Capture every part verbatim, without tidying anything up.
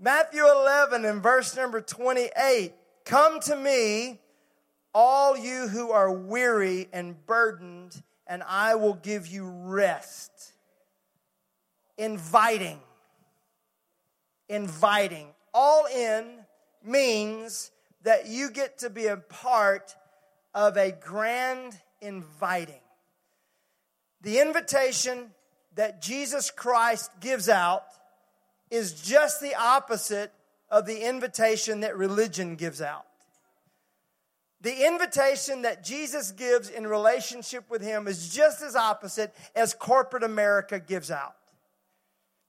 Matthew eleven and verse number twenty-eight. Come to me, all you who are weary and burdened, and I will give you rest. Inviting. Inviting. All in means that you get to be a part of a grand inviting. The invitation that Jesus Christ gives out is just the opposite of the invitation that religion gives out. The invitation that Jesus gives in relationship with him is just as opposite as corporate America gives out.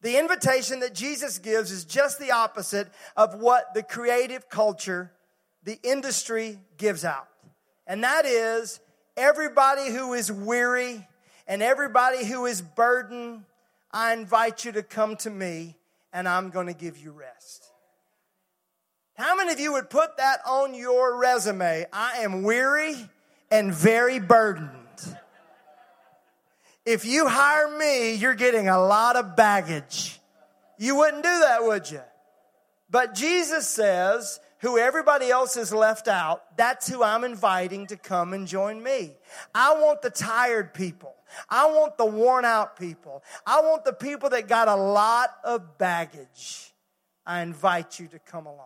The invitation that Jesus gives is just the opposite of what the creative culture, the industry gives out. And that is everybody who is weary and everybody who is burdened, I invite you to come to me and I'm going to give you rest. How many of you would put that on your resume? I am weary and very burdened. If you hire me, you're getting a lot of baggage. You wouldn't do that, would you? But Jesus says, who everybody else has left out, that's who I'm inviting to come and join me. I want the tired people. I want the worn out people. I want the people that got a lot of baggage. I invite you to come along.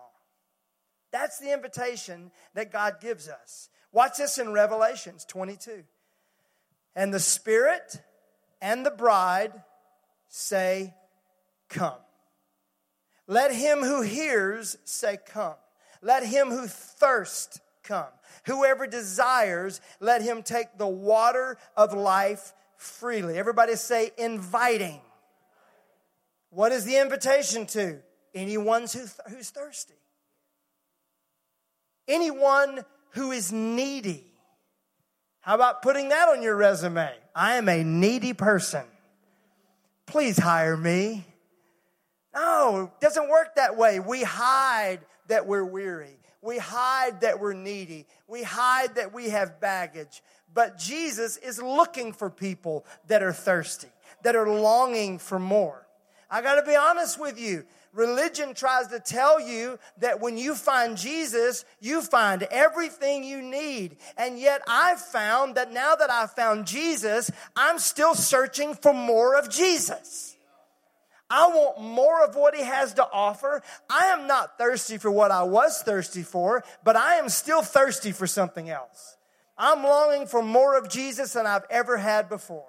That's the invitation that God gives us. Watch this in Revelation twenty-two. And the Spirit and the bride say, come. Let him who hears say, come. Let him who thirsts come. Whoever desires, let him take the water of life freely. Everybody say, inviting. What is the invitation to? Anyone who th- who's thirsty. Anyone who is needy. How about putting that on your resume? I am a needy person. Please hire me. No, it doesn't work that way. We hide that we're weary. We hide that we're needy. We hide that we have baggage. But Jesus is looking for people that are thirsty, that are longing for more. I got to be honest with you. Religion tries to tell you that when you find Jesus, you find everything you need. And yet I've found that now that I've found Jesus, I'm still searching for more of Jesus. I want more of what he has to offer. I am not thirsty for what I was thirsty for, but I am still thirsty for something else. I'm longing for more of Jesus than I've ever had before.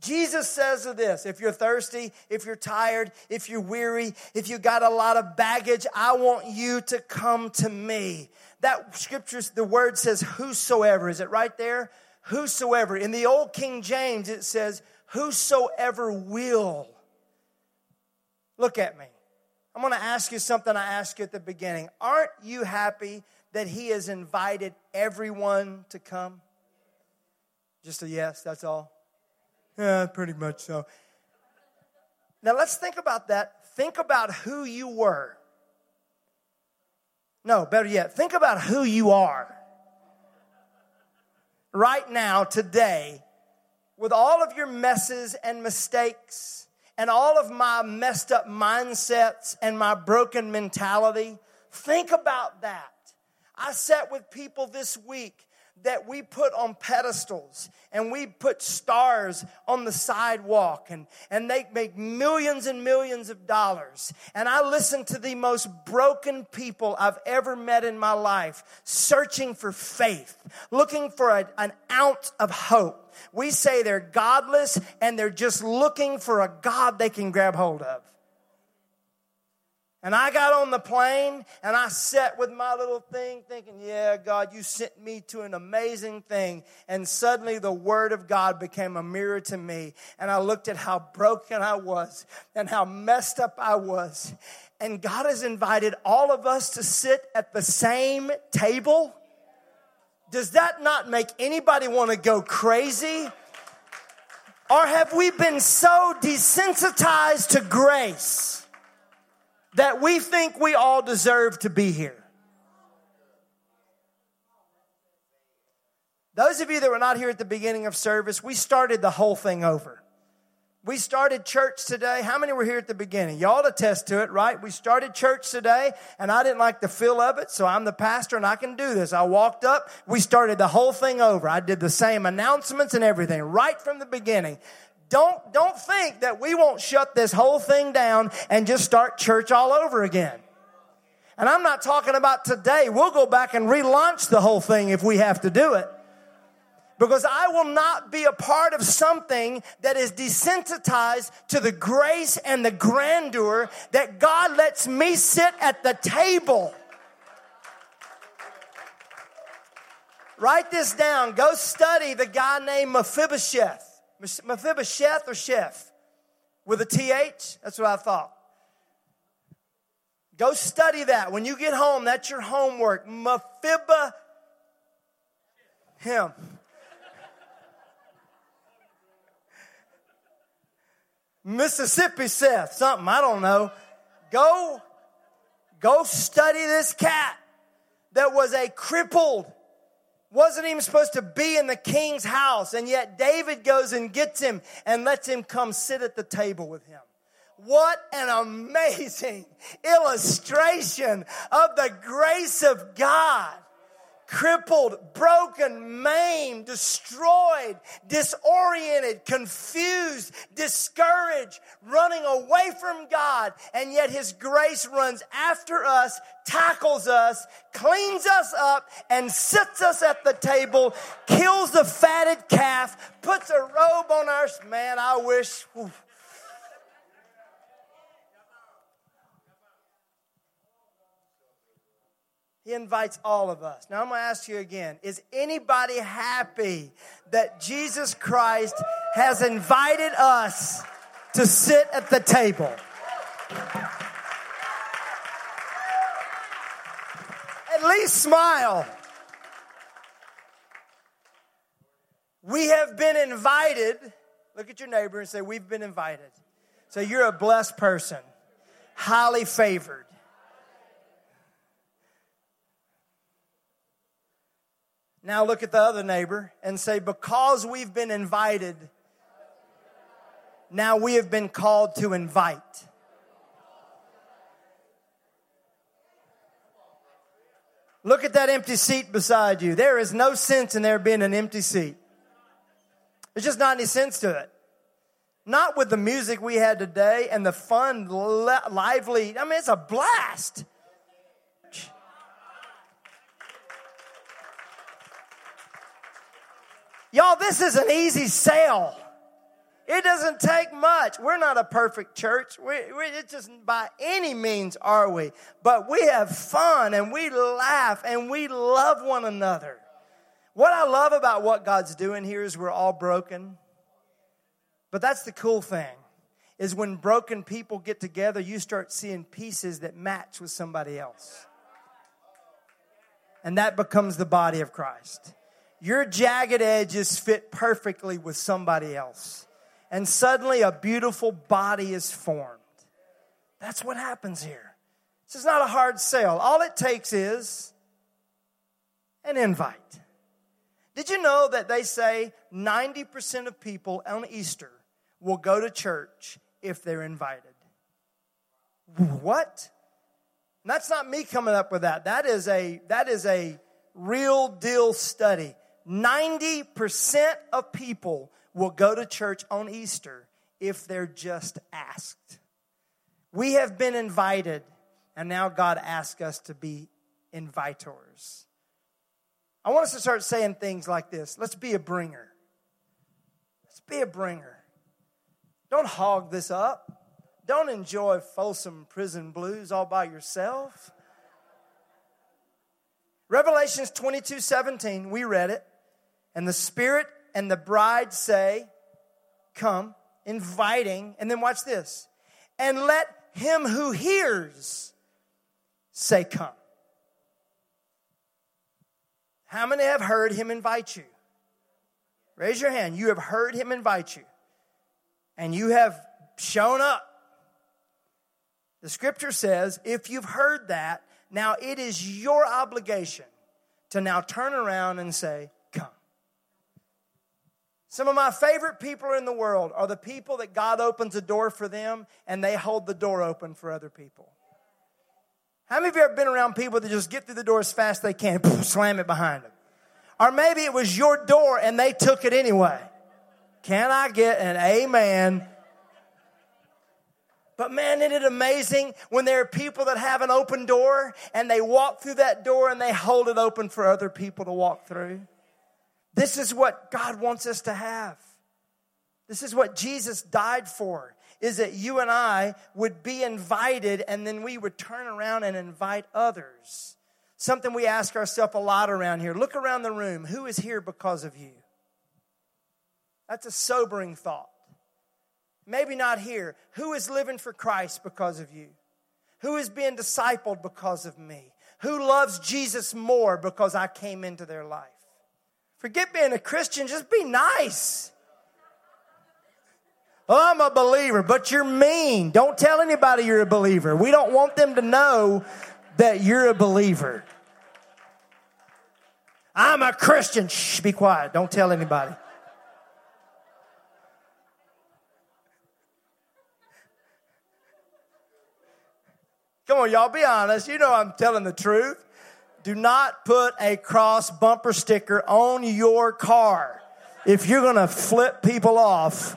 Jesus says to this, if you're thirsty, if you're tired, if you're weary, if you got a lot of baggage, I want you to come to me. That scripture, the word says whosoever. Is it right there? Whosoever. In the old King James, it says whosoever will. Look at me. I'm going to ask you something I asked you at the beginning. Aren't you happy that he has invited everyone to come? Just a yes, that's all. Yeah, pretty much so. Now let's think about that. Think about who you were. No, better yet, think about who you are. Right now, today, with all of your messes and mistakes and all of my messed up mindsets and my broken mentality, think about that. I sat with people this week that we put on pedestals and we put stars on the sidewalk and, and they make millions and millions of dollars. And I listen to the most broken people I've ever met in my life, searching for faith, looking for a, an ounce of hope. We say they're godless and they're just looking for a God they can grab hold of. And I got on the plane and I sat with my little thing thinking, yeah, God, you sent me to an amazing thing. And suddenly the word of God became a mirror to me. And I looked at how broken I was and how messed up I was. And God has invited all of us to sit at the same table. Does that not make anybody want to go crazy? Or have we been so desensitized to grace that we think we all deserve to be here? Those of you that were not here at the beginning of service, we started the whole thing over. We started church today. How many were here at the beginning? Y'all attest to it, right? We started church today, and I didn't like the feel of it, so I'm the pastor, and I can do this. I walked up. We started the whole thing over. I did the same announcements and everything right from the beginning. Don't, don't think that we won't shut this whole thing down and just start church all over again. And I'm not talking about today. We'll go back and relaunch the whole thing if we have to do it. Because I will not be a part of something that is desensitized to the grace and the grandeur that God lets me sit at the table. Write this down. Go study the guy named Mephibosheth. Mephibosheth or Chef? With a T H? That's what I thought. Go study that. When you get home, that's your homework. Mephibosheth. Him. Mississippi Seth, something, I don't know. Go, go study this cat that was a crippled, wasn't even supposed to be in the king's house, and yet David goes and gets him and lets him come sit at the table with him. What an amazing illustration of the grace of God. Crippled, broken, maimed, destroyed, disoriented, confused, discouraged, running away from God. And yet his grace runs after us, tackles us, cleans us up, and sits us at the table, kills the fatted calf, puts a robe on our... Man, I wish... Oof. He invites all of us. Now, I'm going to ask you again. Is anybody happy that Jesus Christ has invited us to sit at the table? At least smile. We have been invited. Look at your neighbor and say, we've been invited. So you're a blessed person, highly favored. Now look at the other neighbor and say, because we've been invited, now we have been called to invite. Look at that empty seat beside you. There is no sense in there being an empty seat. There's just not any sense to it. Not with the music we had today and the fun, lively, I mean, it's a blast. Y'all, this is an easy sale. It doesn't take much. We're not a perfect church. We, we, it's just by any means, are we? But we have fun, and we laugh, and we love one another. What I love about what God's doing here is we're all broken. But that's the cool thing, is when broken people get together, you start seeing pieces that match with somebody else. And that becomes the body of Christ. Your jagged edges fit perfectly with somebody else. And suddenly a beautiful body is formed. That's what happens here. This is not a hard sell. All it takes is an invite. Did you know that they say ninety percent of people on Easter will go to church if they're invited? What? And that's not me coming up with that. That is a, that is a real deal study. ninety percent of people will go to church on Easter if they're just asked. We have been invited, and now God asks us to be invitors. I want us to start saying things like this. Let's be a bringer. Let's be a bringer. Don't hog this up. Don't enjoy Folsom prison blues all by yourself. Revelation twenty-two seventeen, we read it. And the Spirit and the bride say, come, inviting. And then watch this. And let him who hears say, come. How many have heard him invite you? Raise your hand. You have heard him invite you. And you have shown up. The scripture says, if you've heard that, now it is your obligation to now turn around and say, come. Some of my favorite people in the world are the people that God opens a door for them and they hold the door open for other people. How many of you have ever been around people that just get through the door as fast as they can and slam it behind them? Or maybe it was your door and they took it anyway. Can I get an amen? But man, isn't it amazing when there are people that have an open door and they walk through that door and they hold it open for other people to walk through? This is what God wants us to have. This is what Jesus died for, is that you and I would be invited and then we would turn around and invite others. Something we ask ourselves a lot around here. Look around the room. Who is here because of you? That's a sobering thought. Maybe not here. Who is living for Christ because of you? Who is being discipled because of me? Who loves Jesus more because I came into their life? Forget being a Christian. Just be nice. Oh, I'm a believer, but you're mean. Don't tell anybody you're a believer. We don't want them to know that you're a believer. I'm a Christian. Shh, be quiet. Don't tell anybody. Come on, y'all, be honest. You know I'm telling the truth. Do not put a cross bumper sticker on your car if you're going to flip people off.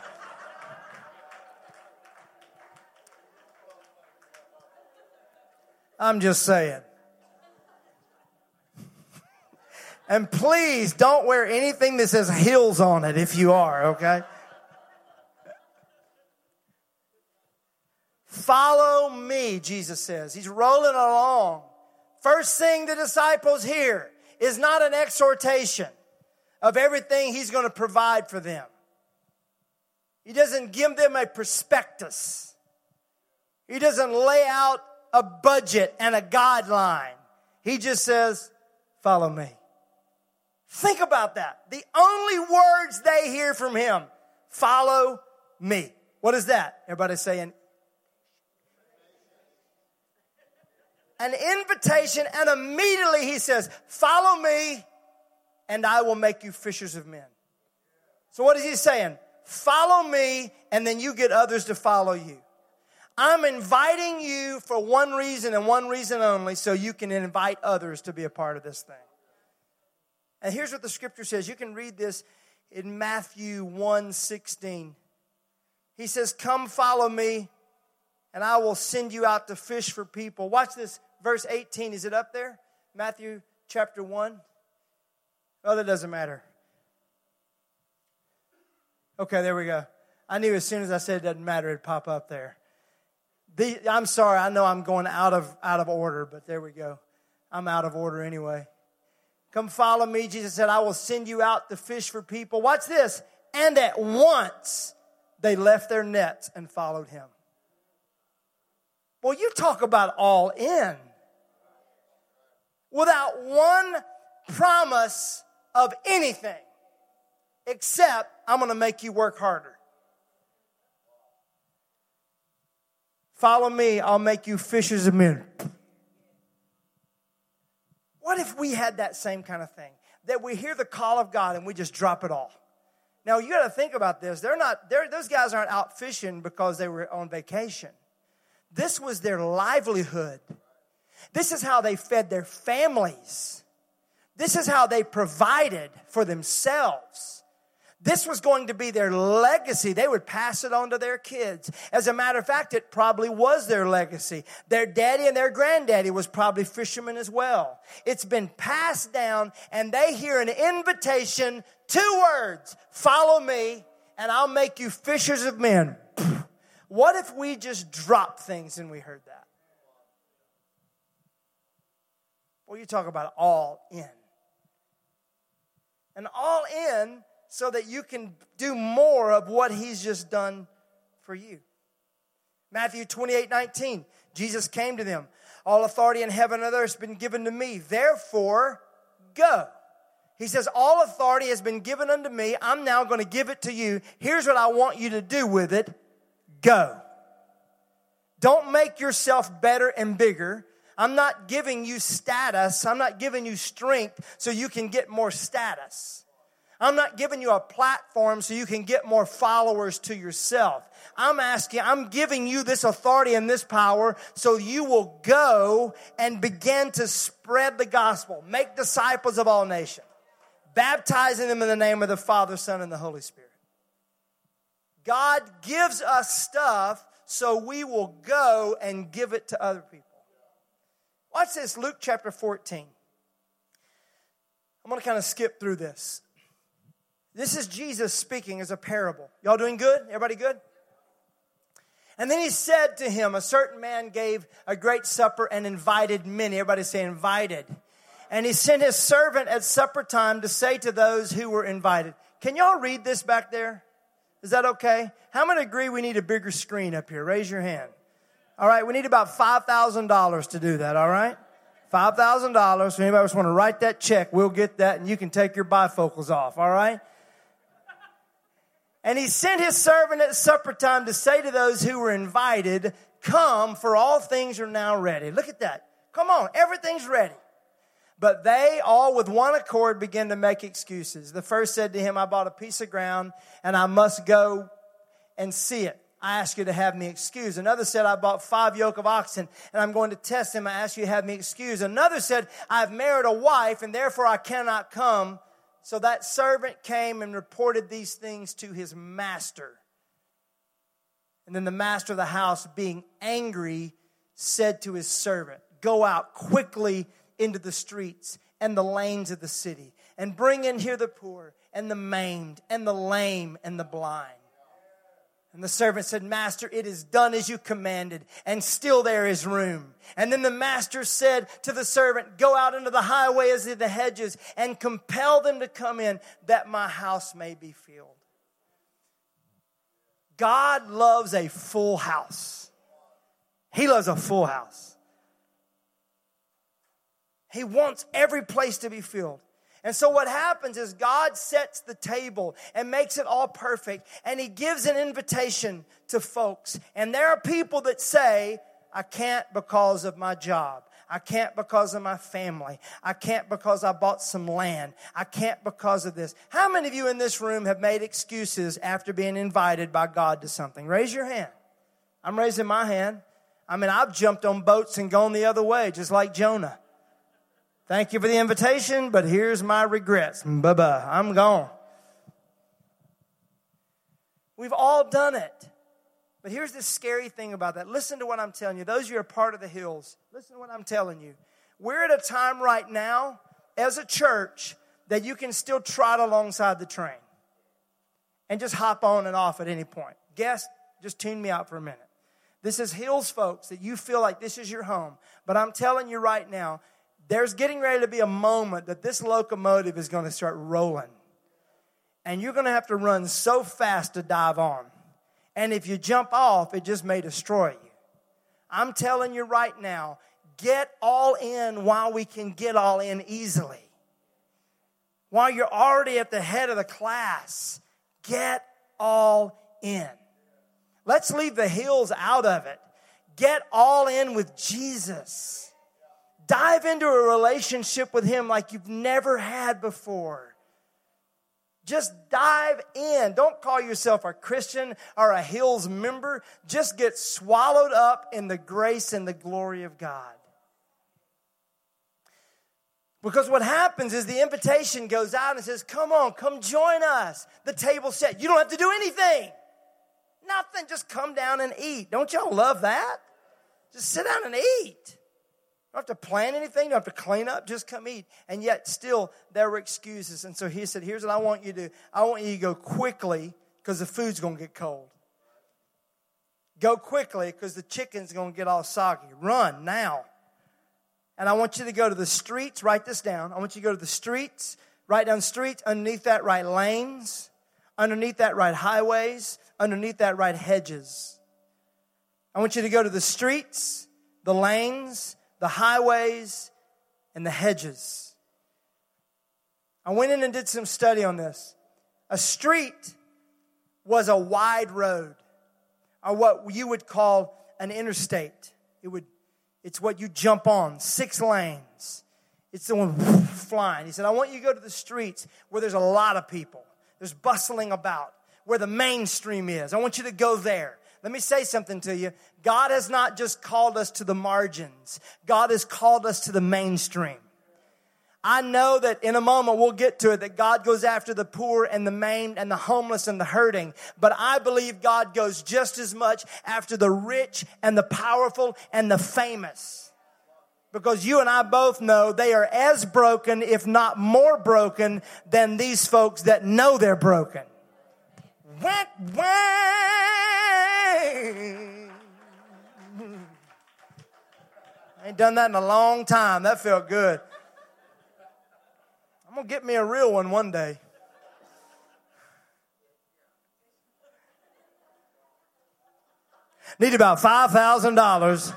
I'm just saying. And please don't wear anything that says Hills on it if you are, okay? Follow me, Jesus says. He's rolling along. First thing the disciples hear is not an exhortation of everything he's going to provide for them. He doesn't give them a prospectus. He doesn't lay out a budget and a guideline. He just says, follow me. Think about that. The only words they hear from him, follow me. What is that? Everybody saying, an invitation, and immediately he says, follow me, and I will make you fishers of men. So what is he saying? Follow me, and then you get others to follow you. I'm inviting you for one reason and one reason only, so you can invite others to be a part of this thing. And here's what the scripture says. You can read this in Matthew one sixteen. He says, come follow me, and I will send you out to fish for people. Watch this. Verse eighteen, is it up there? Matthew chapter one. Oh, that doesn't matter. Okay, there we go. I knew as soon as I said it doesn't matter, it'd pop up there. The, I'm sorry, I know I'm going out of out of order, but there we go. I'm out of order anyway. Come follow me, Jesus said, I will send you out to fish for people. Watch this. And at once they left their nets and followed him. Well, you talk about all in. Without one promise of anything except I'm going to make you work harder. Follow me, I'll make you fishers of men. What if we had that same kind of thing? That we hear the call of God and we just drop it all. Now, you got to think about this. They're not, they're, those guys aren't out fishing because they were on vacation. This was their livelihood. This is how they fed their families. This is how they provided for themselves. This was going to be their legacy. They would pass it on to their kids. As a matter of fact, it probably was their legacy. Their daddy and their granddaddy was probably fishermen as well. It's been passed down, and they hear an invitation, two words, follow me, and I'll make you fishers of men. What if we just dropped things and we heard that? Well, you talk about all in. And all in so that you can do more of what he's just done for you. Matthew twenty-eight nineteen, Jesus came to them. All authority in heaven and earth has been given to me. Therefore, go. He says, all authority has been given unto me. I'm now going to give it to you. Here's what I want you to do with it. Go. Don't make yourself better and bigger. I'm not giving you status. I'm not giving you strength so you can get more status. I'm not giving you a platform so you can get more followers to yourself. I'm asking, I'm giving you this authority and this power so you will go and begin to spread the gospel. Make disciples of all nations, baptizing them in the name of the Father, Son, and the Holy Spirit. God gives us stuff so we will go and give it to other people. Watch this, Luke chapter fourteen. I'm going to kind of skip through this. This is Jesus speaking as a parable. Y'all doing good? Everybody good? And then he said to him, a certain man gave a great supper and invited many. Everybody say invited. And he sent his servant at supper time to say to those who were invited. Can y'all read this back there? Is that okay? How many agree we need a bigger screen up here? Raise your hand. All right, we need about five thousand dollars to do that, all right? five thousand dollars. If anybody just want to write that check, we'll get that, and you can take your bifocals off, all right? And he sent his servant at supper time to say to those who were invited, come, for all things are now ready. Look at that. Come on, everything's ready. But they all with one accord began to make excuses. The first said to him, I bought a piece of ground, and I must go and see it. I ask you to have me excused. Another said, I bought five yoke of oxen, and I'm going to test them. I ask you to have me excused. Another said, I've married a wife, and therefore I cannot come. So that servant came and reported these things to his master. And then the master of the house, being angry, said to his servant, go out quickly into the streets and the lanes of the city, and bring in here the poor, and the maimed, and the lame, and the blind. And the servant said, Master, it is done as you commanded, and still there is room. And then the master said to the servant, go out into the highways and the hedges and compel them to come in that my house may be filled. God loves a full house. He loves a full house. He wants every place to be filled. And so what happens is God sets the table and makes it all perfect. And he gives an invitation to folks. And there are people that say, I can't because of my job. I can't because of my family. I can't because I bought some land. I can't because of this. How many of you in this room have made excuses after being invited by God to something? Raise your hand. I'm raising my hand. I mean, I've jumped on boats and gone the other way, just like Jonah. Thank you for the invitation, but here's my regrets. Bye-bye. I'm gone. We've all done it. But here's the scary thing about that. Listen to what I'm telling you. Those of you who are part of the Hills, listen to what I'm telling you. We're at a time right now, as a church, that you can still trot alongside the train and just hop on and off at any point. Guest, just tune me out for a minute. This is Hills, folks, that you feel like this is your home. But I'm telling you right now, there's getting ready to be a moment that this locomotive is going to start rolling. And you're going to have to run so fast to dive on. And if you jump off, it just may destroy you. I'm telling you right now, get all in while we can get all in easily. While you're already at the head of the class, get all in. Let's leave the Hills out of it. Get all in with Jesus. Dive into a relationship with him like you've never had before. Just dive in. Don't call yourself a Christian or a Hills member. Just get swallowed up in the grace and the glory of God. Because what happens is the invitation goes out and says, come on, come join us. The table's set. You don't have to do anything. Nothing. Just come down and eat. Don't y'all love that? Just sit down and eat. You don't have to plan anything. You don't have to clean up. Just come eat. And yet still there were excuses. And so he said, here's what I want you to do. I want you to go quickly because the food's going to get cold. Go quickly because the chicken's going to get all soggy. Run now. And I want you to go to the streets. Write this down. I want you to go to the streets. Write down streets. Underneath that, write lanes. Underneath that, write highways. Underneath that, write hedges. I want you to go to the streets, the lanes, the highways, and the hedges. I went in and did some study on this. A street was a wide road, or what you would call an interstate. It would, it's what you jump on, six lanes. It's the one flying. He said, I want you to go to the streets where there's a lot of people. There's bustling about, where the mainstream is. I want you to go there. Let me say something to you. God has not just called us to the margins. God has called us to the mainstream. I know that in a moment we'll get to it, that God goes after the poor and the maimed and the homeless and the hurting. But I believe God goes just as much after the rich and the powerful and the famous. Because you and I both know they are as broken, if not more broken, than these folks that know they're broken. Went way. I ain't done that in a long time. That felt good. I'm going to get me a real one one day. Need about five thousand dollars.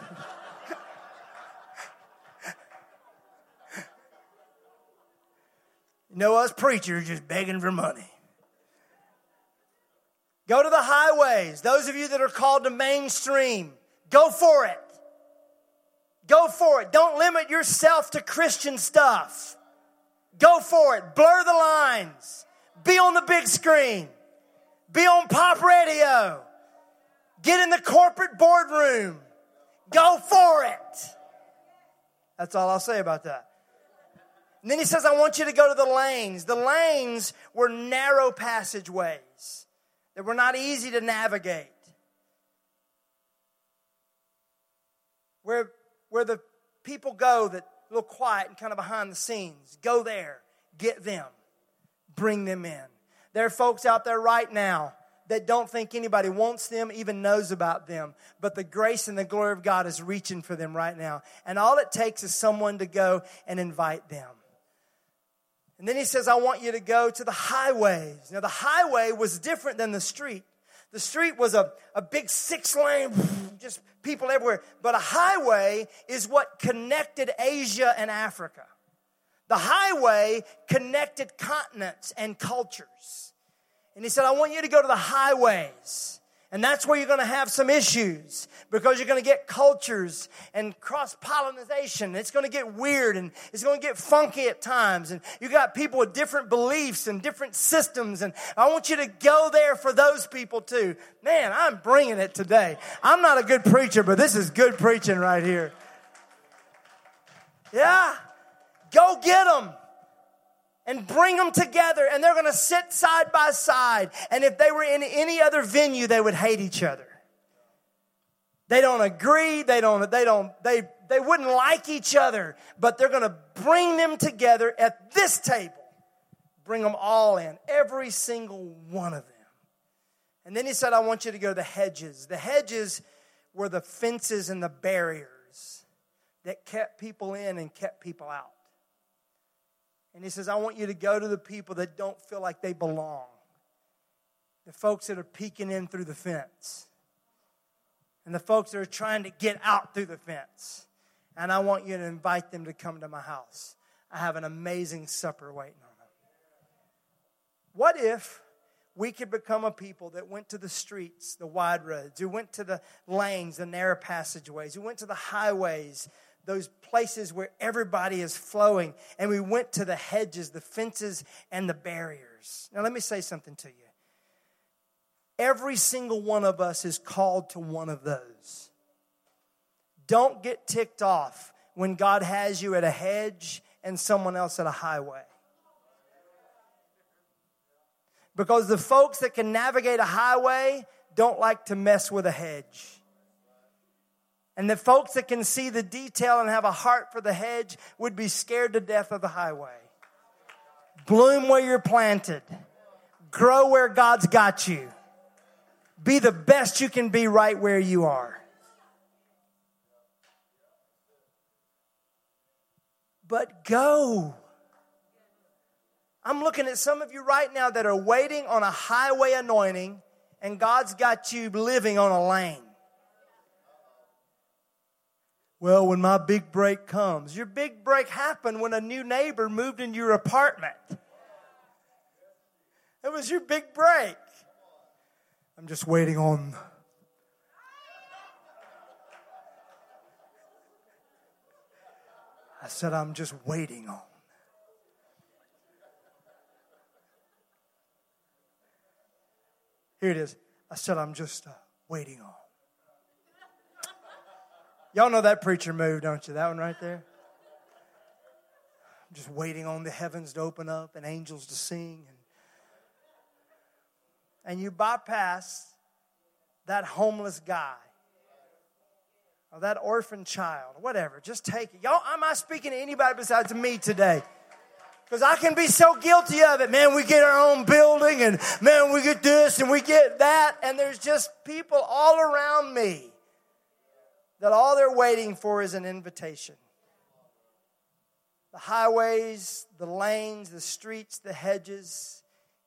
You know, us preachers just begging for money. Go to the highways. Those of you that are called to mainstream, go for it. Go for it. Don't limit yourself to Christian stuff. Go for it. Blur the lines. Be on the big screen. Be on pop radio. Get in the corporate boardroom. Go for it. That's all I'll say about that. And then he says, I want you to go to the lanes. The lanes were narrow passageways that were not easy to navigate. Where, where the people go that a little quiet and kind of behind the scenes. Go there. Get them. Bring them in. There are folks out there right now that don't think anybody wants them, even knows about them. But the grace and the glory of God is reaching for them right now. And all it takes is someone to go and invite them. And then he says, I want you to go to the highways. Now, the highway was different than the street. The street was a, a big six-lane, just people everywhere. But a highway is what connected Asia and Africa. The highway connected continents and cultures. And he said, I want you to go to the highways. And that's where you're going to have some issues, because you're going to get cultures and cross-pollination. It's going to get weird, and it's going to get funky at times. And you got people with different beliefs and different systems. And I want you to go there for those people too. Man, I'm bringing it today. I'm not a good preacher, but this is good preaching right here. Yeah, go get them. And bring them together, and they're going to sit side by side. And if they were in any other venue, they would hate each other. They don't agree. They don't. They don't. They they wouldn't like each other. But they're going to bring them together at this table. Bring them all in, every single one of them. And then he said, "I want you to go to the hedges. The hedges were the fences and the barriers that kept people in and kept people out." And he says, I want you to go to the people that don't feel like they belong. The folks that are peeking in through the fence. And the folks that are trying to get out through the fence. And I want you to invite them to come to my house. I have an amazing supper waiting on them. What if we could become a people that went to the streets, the wide roads, who went to the lanes, the narrow passageways, who went to the highways, those places where everybody is flowing. And we went to the hedges, the fences, and the barriers. Now, let me say something to you. Every single one of us is called to one of those. Don't get ticked off when God has you at a hedge and someone else at a highway. Because the folks that can navigate a highway don't like to mess with a hedge. And the folks that can see the detail and have a heart for the hedge would be scared to death of the highway. Bloom where you're planted. Grow where God's got you. Be the best you can be right where you are. But go. I'm looking at some of you right now that are waiting on a highway anointing, and God's got you living on a lane. Well, when my big break comes. Your big break happened when a new neighbor moved into your apartment. That was your big break. I'm just waiting on. I said, I'm just waiting on. Here it is. I said, I'm just uh, waiting on. Y'all know that preacher move, don't you? That one right there. I'm just waiting on the heavens to open up and angels to sing. And, and you bypass that homeless guy or that orphan child, whatever. Just take it. Y'all, am I speaking to anybody besides me today? Because I can be so guilty of it. Man, we get our own building, and man, we get this, and we get that. And there's just people all around me that all they're waiting for is an invitation. The highways, the lanes, the streets, the hedges,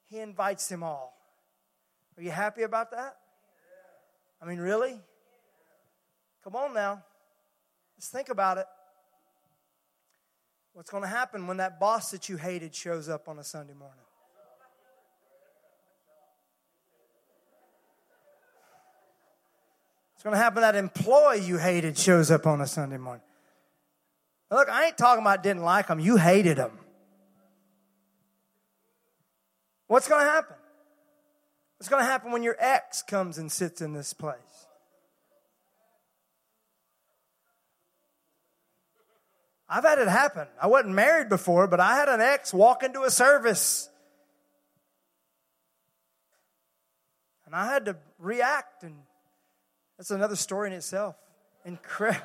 he invites them all. Are you happy about that? I mean, really? Come on now. Let's think about it. What's going to happen when that boss that you hated shows up on a Sunday morning? What's going to happen when that employee you hated shows up on a Sunday morning? Now look, I ain't talking about didn't like them. You hated them. What's going to happen? What's going to happen when your ex comes and sits in this place? I've had it happen. I wasn't married before, but I had an ex walk into a service. And I had to react, and that's another story in itself. Incredible.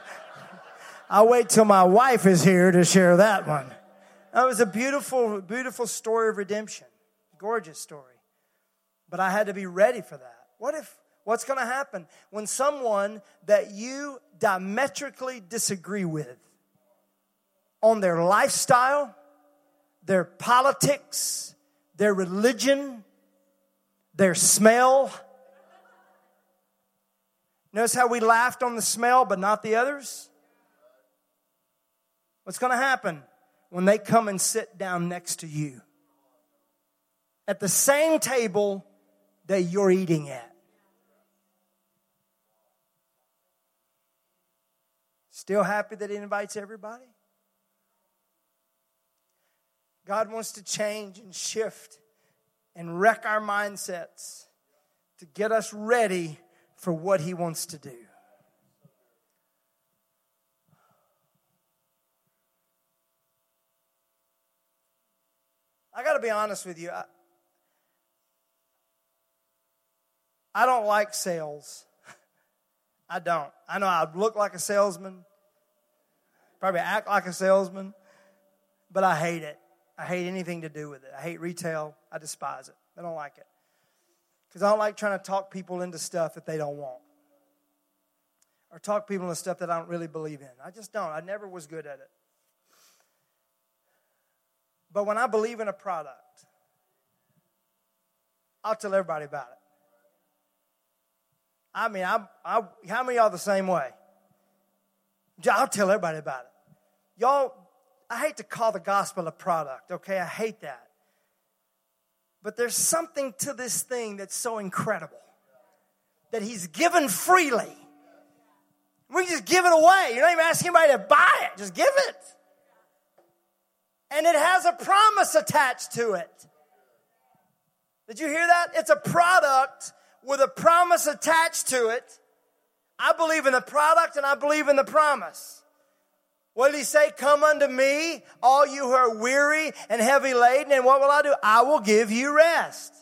I'll wait till my wife is here to share that one. That was a beautiful, beautiful story of redemption. Gorgeous story. But I had to be ready for that. What if, what's going to happen when someone that you diametrically disagree with on their lifestyle, their politics, their religion, their smell. Notice how we laughed on the smell, but not the others? What's going to happen when they come and sit down next to you at the same table that you're eating at? Still happy that he invites everybody? God wants to change and shift and wreck our mindsets to get us ready for what he wants to do. I got to be honest with you. I, I don't like sales. I don't. I know I look like a salesman, probably act like a salesman, but I hate it. I hate anything to do with it. I hate retail. I despise it. I don't like it. Because I don't like trying to talk people into stuff that they don't want. Or talk people into stuff that I don't really believe in. I just don't. I never was good at it. But when I believe in a product, I'll tell everybody about it. I mean, I, I, how many of y'all the same way? I'll tell everybody about it. Y'all... I hate to call the gospel a product, okay? I hate that. But there's something to this thing that's so incredible that he's given freely. We can just give it away. You're not even asking anybody to buy it. Just give it. And it has a promise attached to it. Did you hear that? It's a product with a promise attached to it. I believe in the product and I believe in the promise. What did he say? Come unto me, all you who are weary and heavy laden, and what will I do? I will give you rest.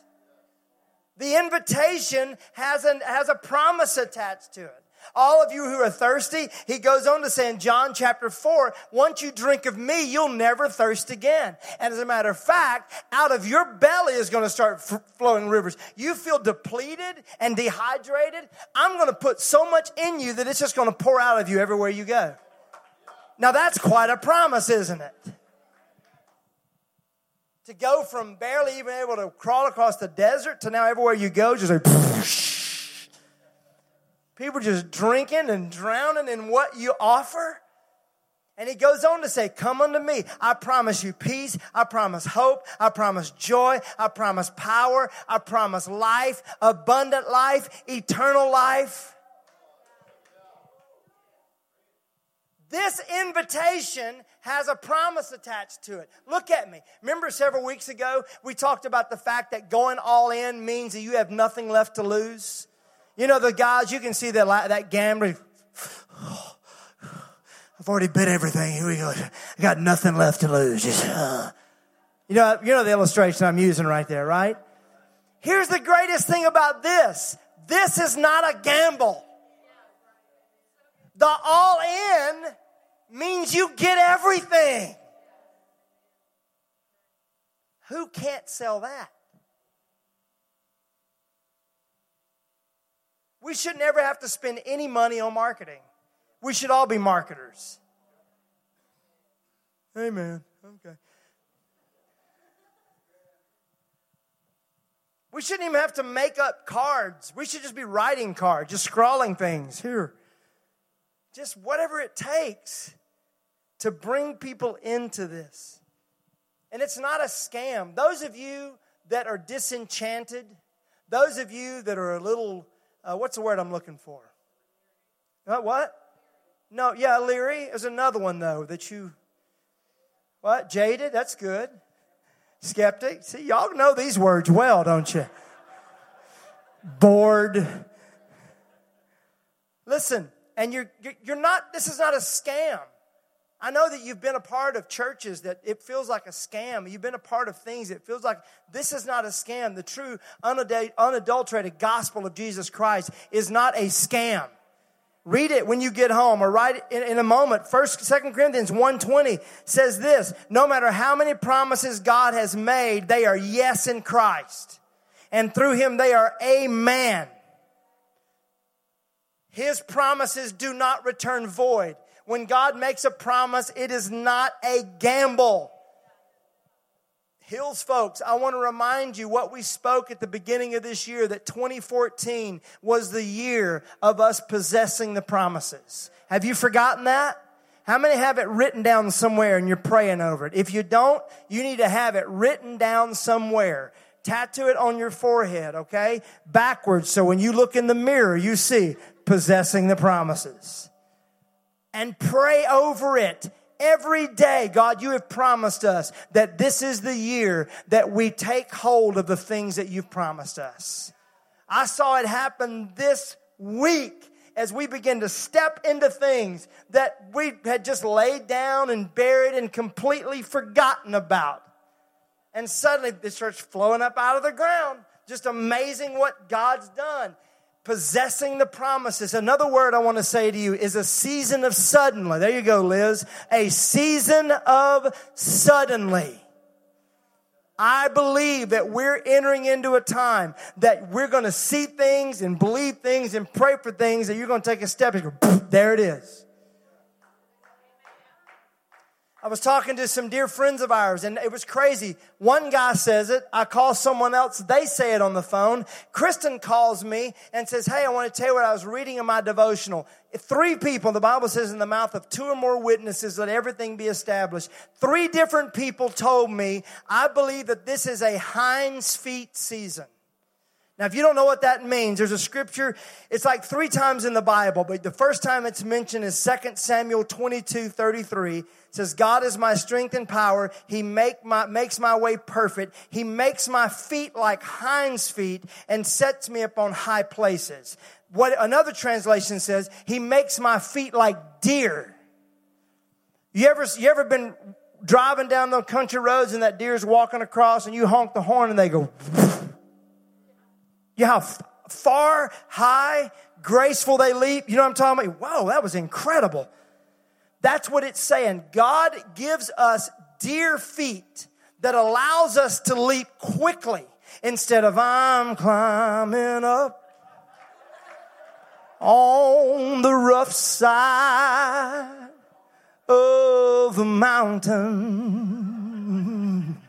The invitation has, an, has a promise attached to it. All of you who are thirsty, he goes on to say in John chapter four, once you drink of me, you'll never thirst again. And as a matter of fact, out of your belly is going to start f- flowing rivers. You feel depleted and dehydrated. I'm going to put so much in you that it's just going to pour out of you everywhere you go. Now, that's quite a promise, isn't it? To go from barely even able to crawl across the desert to now everywhere you go, just like, poosh. People just drinking and drowning in what you offer. And he goes on to say, come unto me. I promise you peace. I promise hope. I promise joy. I promise power. I promise life, abundant life, eternal life. This invitation has a promise attached to it. Look at me. Remember several weeks ago, we talked about the fact that going all in means that you have nothing left to lose. You know, the guys, you can see that, that gambler. Oh, I've already bet everything. Here we go. I got nothing left to lose. Just, uh. You know, you know the illustration I'm using right there, right? Here's the greatest thing about this. This is not a gamble. The all in means you get everything. Who can't sell that? We should never have to spend any money on marketing. We should all be marketers. Amen. Okay. We shouldn't even have to make up cards. We should just be writing cards, just scrawling things here. Just whatever it takes to bring people into this. And it's not a scam. Those of you that are disenchanted, those of you that are a little, uh, what's the word I'm looking for? Uh, what? No, yeah, leery. There's another one, though, that you, what, jaded? That's good. Skeptic. See, y'all know these words well, don't you? Bored. Listen. And you're you're not, this is not a scam. I know that you've been a part of churches that it feels like a scam. You've been a part of things that feels like this is not a scam. The true unadulterated gospel of Jesus Christ is not a scam. Read it when you get home or write it in, in a moment. First, Second Corinthians one twenty says this, no matter how many promises God has made, they are yes in Christ. And through him they are amen. His promises do not return void. When God makes a promise, it is not a gamble. Hills folks, I want to remind you what we spoke at the beginning of this year, that twenty fourteen was the year of us possessing the promises. Have you forgotten that? How many have it written down somewhere and you're praying over it? If you don't, you need to have it written down somewhere. Tattoo it on your forehead, okay? Backwards, so when you look in the mirror, you see possessing the promises. And pray over it every day. God, you have promised us that this is the year that we take hold of the things that you've promised us. I saw it happen this week as we begin to step into things that we had just laid down and buried and completely forgotten about. And suddenly this starts flowing up out of the ground. Just amazing what God's done. Possessing the promises. Another word I want to say to you is a season of suddenly. There you go, Liz. A season of suddenly. I believe that we're entering into a time that we're going to see things and believe things and pray for things that you're going to take a step and go, there it is. I was talking to some dear friends of ours, and it was crazy. One guy says it. I call someone else. They say it on the phone. Kristen calls me and says, hey, I want to tell you what I was reading in my devotional. Three people, the Bible says, in the mouth of two or more witnesses, let everything be established. Three different people told me, I believe that this is a hinds feet season. Now, if you don't know what that means, there's a scripture. It's like three times in the Bible, but the first time it's mentioned is Second Samuel twenty-two thirty-three. It says, God is my strength and power. He make my, makes my way perfect. He makes my feet like hinds feet and sets me upon high places. What another translation says, he makes my feet like deer. You ever, you ever been driving down the country roads and that deer's walking across and you honk the horn and they go, you know how far, high, graceful they leap? You know what I'm talking about? Whoa, that was incredible. That's what it's saying. God gives us deer feet that allows us to leap quickly instead of I'm climbing up on the rough side of the mountain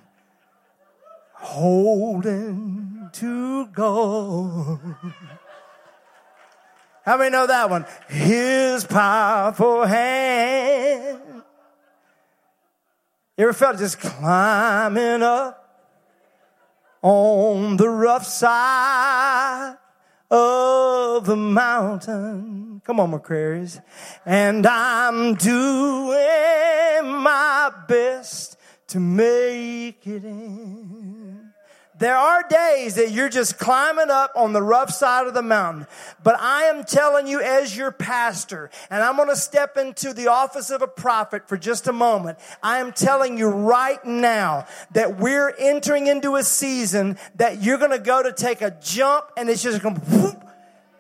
holding to go. How many know that one? His powerful hand. You ever felt just climbing up on the rough side of the mountain, doing. Come on, McCreary's. And I'm doing my best to make it in. There are days that you're just climbing up on the rough side of the mountain. But I am telling you as your pastor, and I'm going to step into the office of a prophet for just a moment. I am telling you right now that we're entering into a season that you're going to go to take a jump and it's just going to whoop.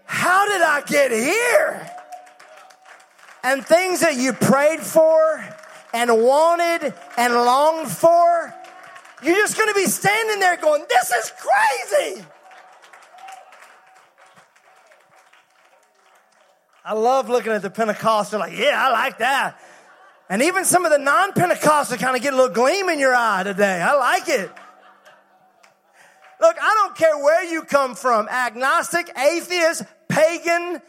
How did I get here? And things that you prayed for and wanted and longed for, you're just going to be standing there going, this is crazy. I love looking at the Pentecostals like, yeah, I like that. And even some of the non-Pentecostals kind of get a little gleam in your eye today. I like it. Look, I don't care where you come from, agnostic, atheist, pagan,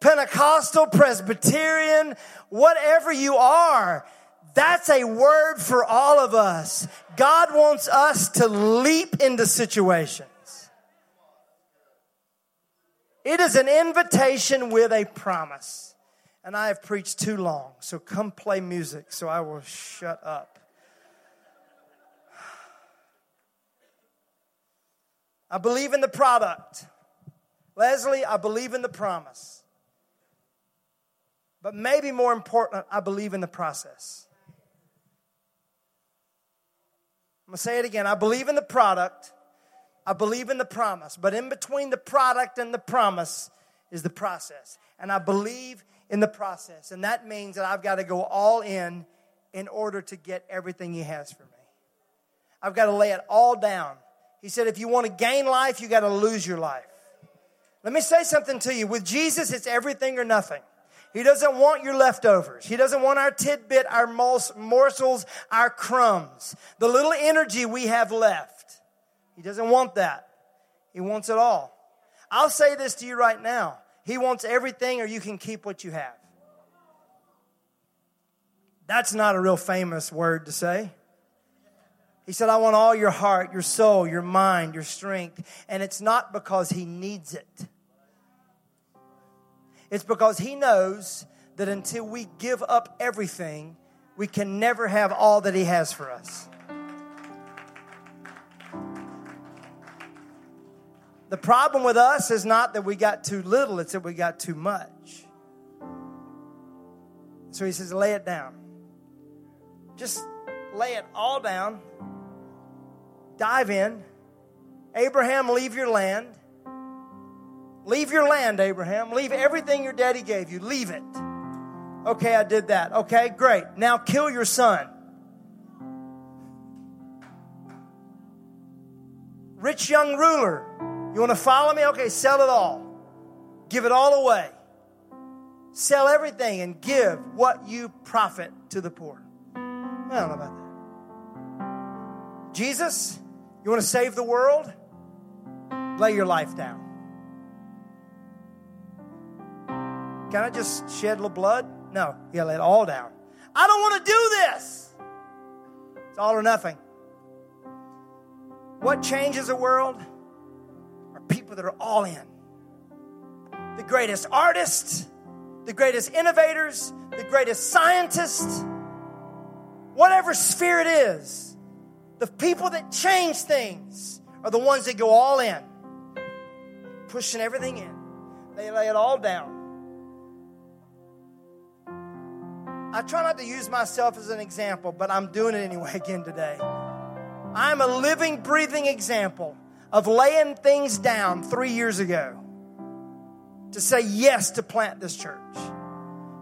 Pentecostal, Presbyterian, whatever you are. That's a word for all of us. God wants us to leap into situations. It is an invitation with a promise. And I have preached too long, so come play music, so I will shut up. I believe in the product. Leslie, I believe in the promise. But maybe more important, I believe in the process. I'm going to say it again. I believe in the product. I believe in the promise. But in between the product and the promise is the process. And I believe in the process. And that means that I've got to go all in in order to get everything He has for me. I've got to lay it all down. He said, if you want to gain life, you got to lose your life. Let me say something to you. With Jesus, it's everything or nothing. He doesn't want your leftovers. He doesn't want our tidbit, our morsels, our crumbs, the little energy we have left. He doesn't want that. He wants it all. I'll say this to you right now. He wants everything, or you can keep what you have. That's not a real famous word to say. He said, I want all your heart, your soul, your mind, your strength. And it's not because He needs it. It's because He knows that until we give up everything, we can never have all that He has for us. The problem with us is not that we got too little, it's that we got too much. So He says, lay it down. Just lay it all down. Dive in. Abraham, leave your land. Leave your land, Abraham. Leave everything your daddy gave you. Leave it. Okay, I did that. Okay, great. Now kill your son. Rich young ruler. You want to follow me? Okay, sell it all. Give it all away. Sell everything and give what you profit to the poor. I don't know about that. Jesus, you want to save the world? Lay your life down. Can I just shed a little blood? No, you gotta lay it all down. I don't want to do this. It's all or nothing. What changes the world are people that are all in. The greatest artists, the greatest innovators, the greatest scientists, whatever sphere it is, the people that change things are the ones that go all in, pushing everything in. They lay it all down. I try not to use myself as an example, but I'm doing it anyway again today. I'm a living, breathing example of laying things down three years ago to say yes to plant this church.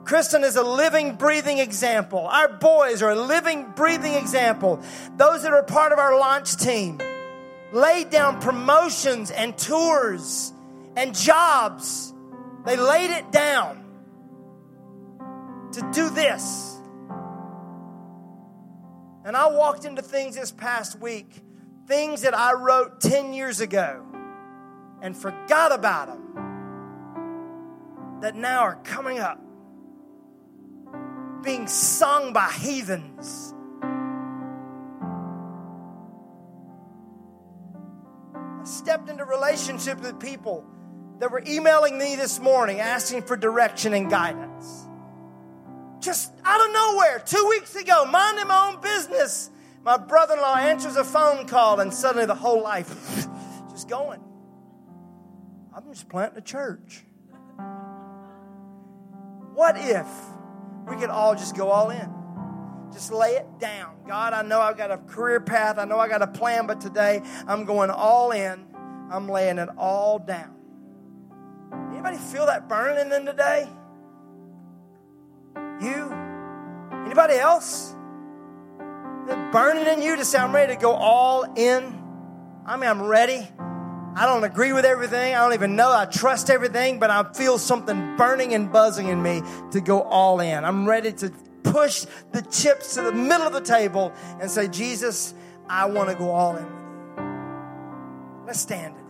Kristen is a living, breathing example. Our boys are a living, breathing example. Those that are part of our launch team laid down promotions and tours and jobs. They laid it down to do this. And I walked into things this past week, things that I wrote ten years ago and forgot about them, that now are coming up, being sung by heathens. I stepped into relationships with people that were emailing me this morning asking for direction and guidance. Just out of nowhere, two weeks ago, minding my own business, my brother-in-law answers a phone call, and suddenly the whole life just going. I'm just planting a church. What if we could all just go all in? Just lay it down. God, I know I've got a career path. I know I got a plan, but today I'm going all in. I'm laying it all down. Anybody feel that burning in today? You? Anybody else? That burning in you to say, I'm ready to go all in. I mean, I'm ready. I don't agree with everything. I don't even know. I trust everything, but I feel something burning and buzzing in me to go all in. I'm ready to push the chips to the middle of the table and say, Jesus, I want to go all in with you. Let's stand it.